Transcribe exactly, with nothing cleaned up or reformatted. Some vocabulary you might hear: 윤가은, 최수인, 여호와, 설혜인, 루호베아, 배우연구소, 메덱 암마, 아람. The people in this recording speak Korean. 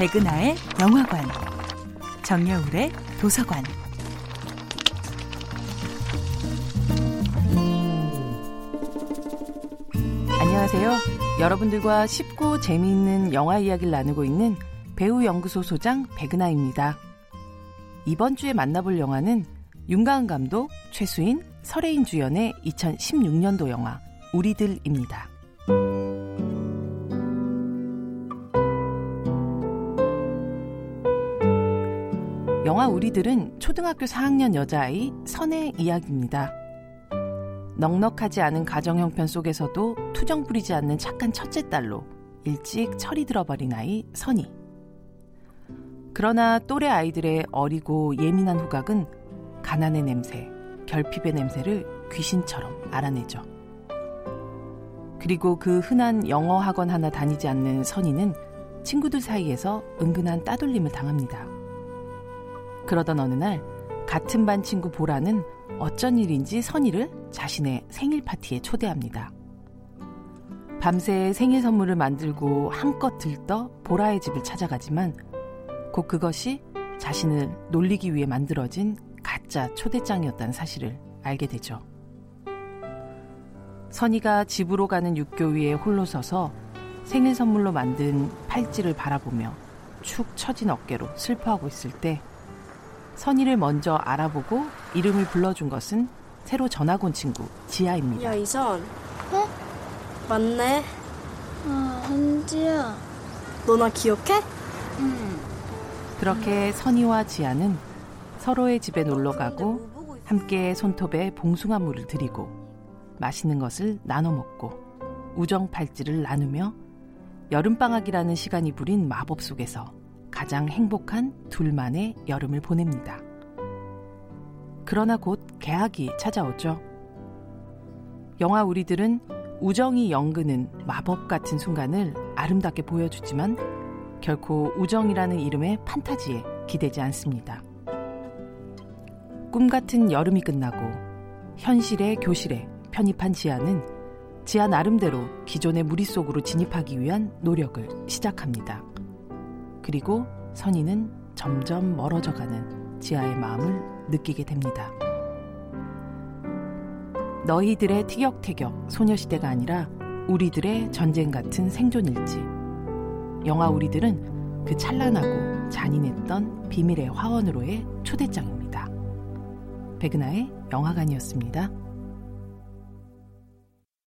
백은하의 영화관, 정여울의 도서관. 안녕하세요. 여러분들과 쉽고 재미있는 영화 이야기를 나누고 있는 배우연구소 소장 백은하입니다. 이번 주에 만나볼 영화는 윤가은 감독, 최수인, 설혜인 주연의 이천십육 년도 영화 우리들입니다. 영화 우리들은 초등학교 사 학년 여자아이 선의 이야기입니다. 넉넉하지 않은 가정 형편 속에서도 투정 부리지 않는 착한 첫째 딸로 일찍 철이 들어버린 아이 선이. 그러나 또래 아이들의 어리고 예민한 후각은 가난의 냄새, 결핍의 냄새를 귀신처럼 알아내죠. 그리고 그 흔한 영어 학원 하나 다니지 않는 선이는 친구들 사이에서 은근한 따돌림을 당합니다. 그러던 어느 날 같은 반 친구 보라는 어쩐 일인지 선이를 자신의 생일 파티에 초대합니다. 밤새 생일 선물을 만들고 한껏 들떠 보라의 집을 찾아가지만 곧 그것이 자신을 놀리기 위해 만들어진 가짜 초대장이었다는 사실을 알게 되죠. 선이가 집으로 가는 육교 위에 홀로 서서 생일 선물로 만든 팔찌를 바라보며 축 처진 어깨로 슬퍼하고 있을 때 선이를 먼저 알아보고 이름을 불러준 것은 새로 전학 온 친구 지아입니다. 야, 이선. 네? 맞네. 아, 은지야. 너 나 기억해? 응. 그렇게 음. 선이와 지아는 서로의 집에 놀러가고 함께 손톱에 봉숭아물을 들이고 맛있는 것을 나눠 먹고 우정 팔찌를 나누며 여름방학이라는 시간이 부린 마법 속에서 가장 행복한 둘만의 여름을 보냅니다. 그러나 곧 개학이 찾아오죠. 영화 우리들은 우정이 연그는 마법 같은 순간을 아름답게 보여주지만 결코 우정이라는 이름의 판타지에 기대지 않습니다. 꿈같은 여름이 끝나고 현실의 교실에 편입한 지아는 지아 나름대로 기존의 무릿속으로 진입하기 위한 노력을 시작합니다. 그리고 선이는 점점 멀어져가는 지아의 마음을 느끼게 됩니다. 너희들의 티격태격 소녀시대가 아니라 우리들의 전쟁 같은 생존일지. 영화 우리들은 그 찬란하고 잔인했던 비밀의 화원으로의 초대장입니다. 백은하의 영화관이었습니다.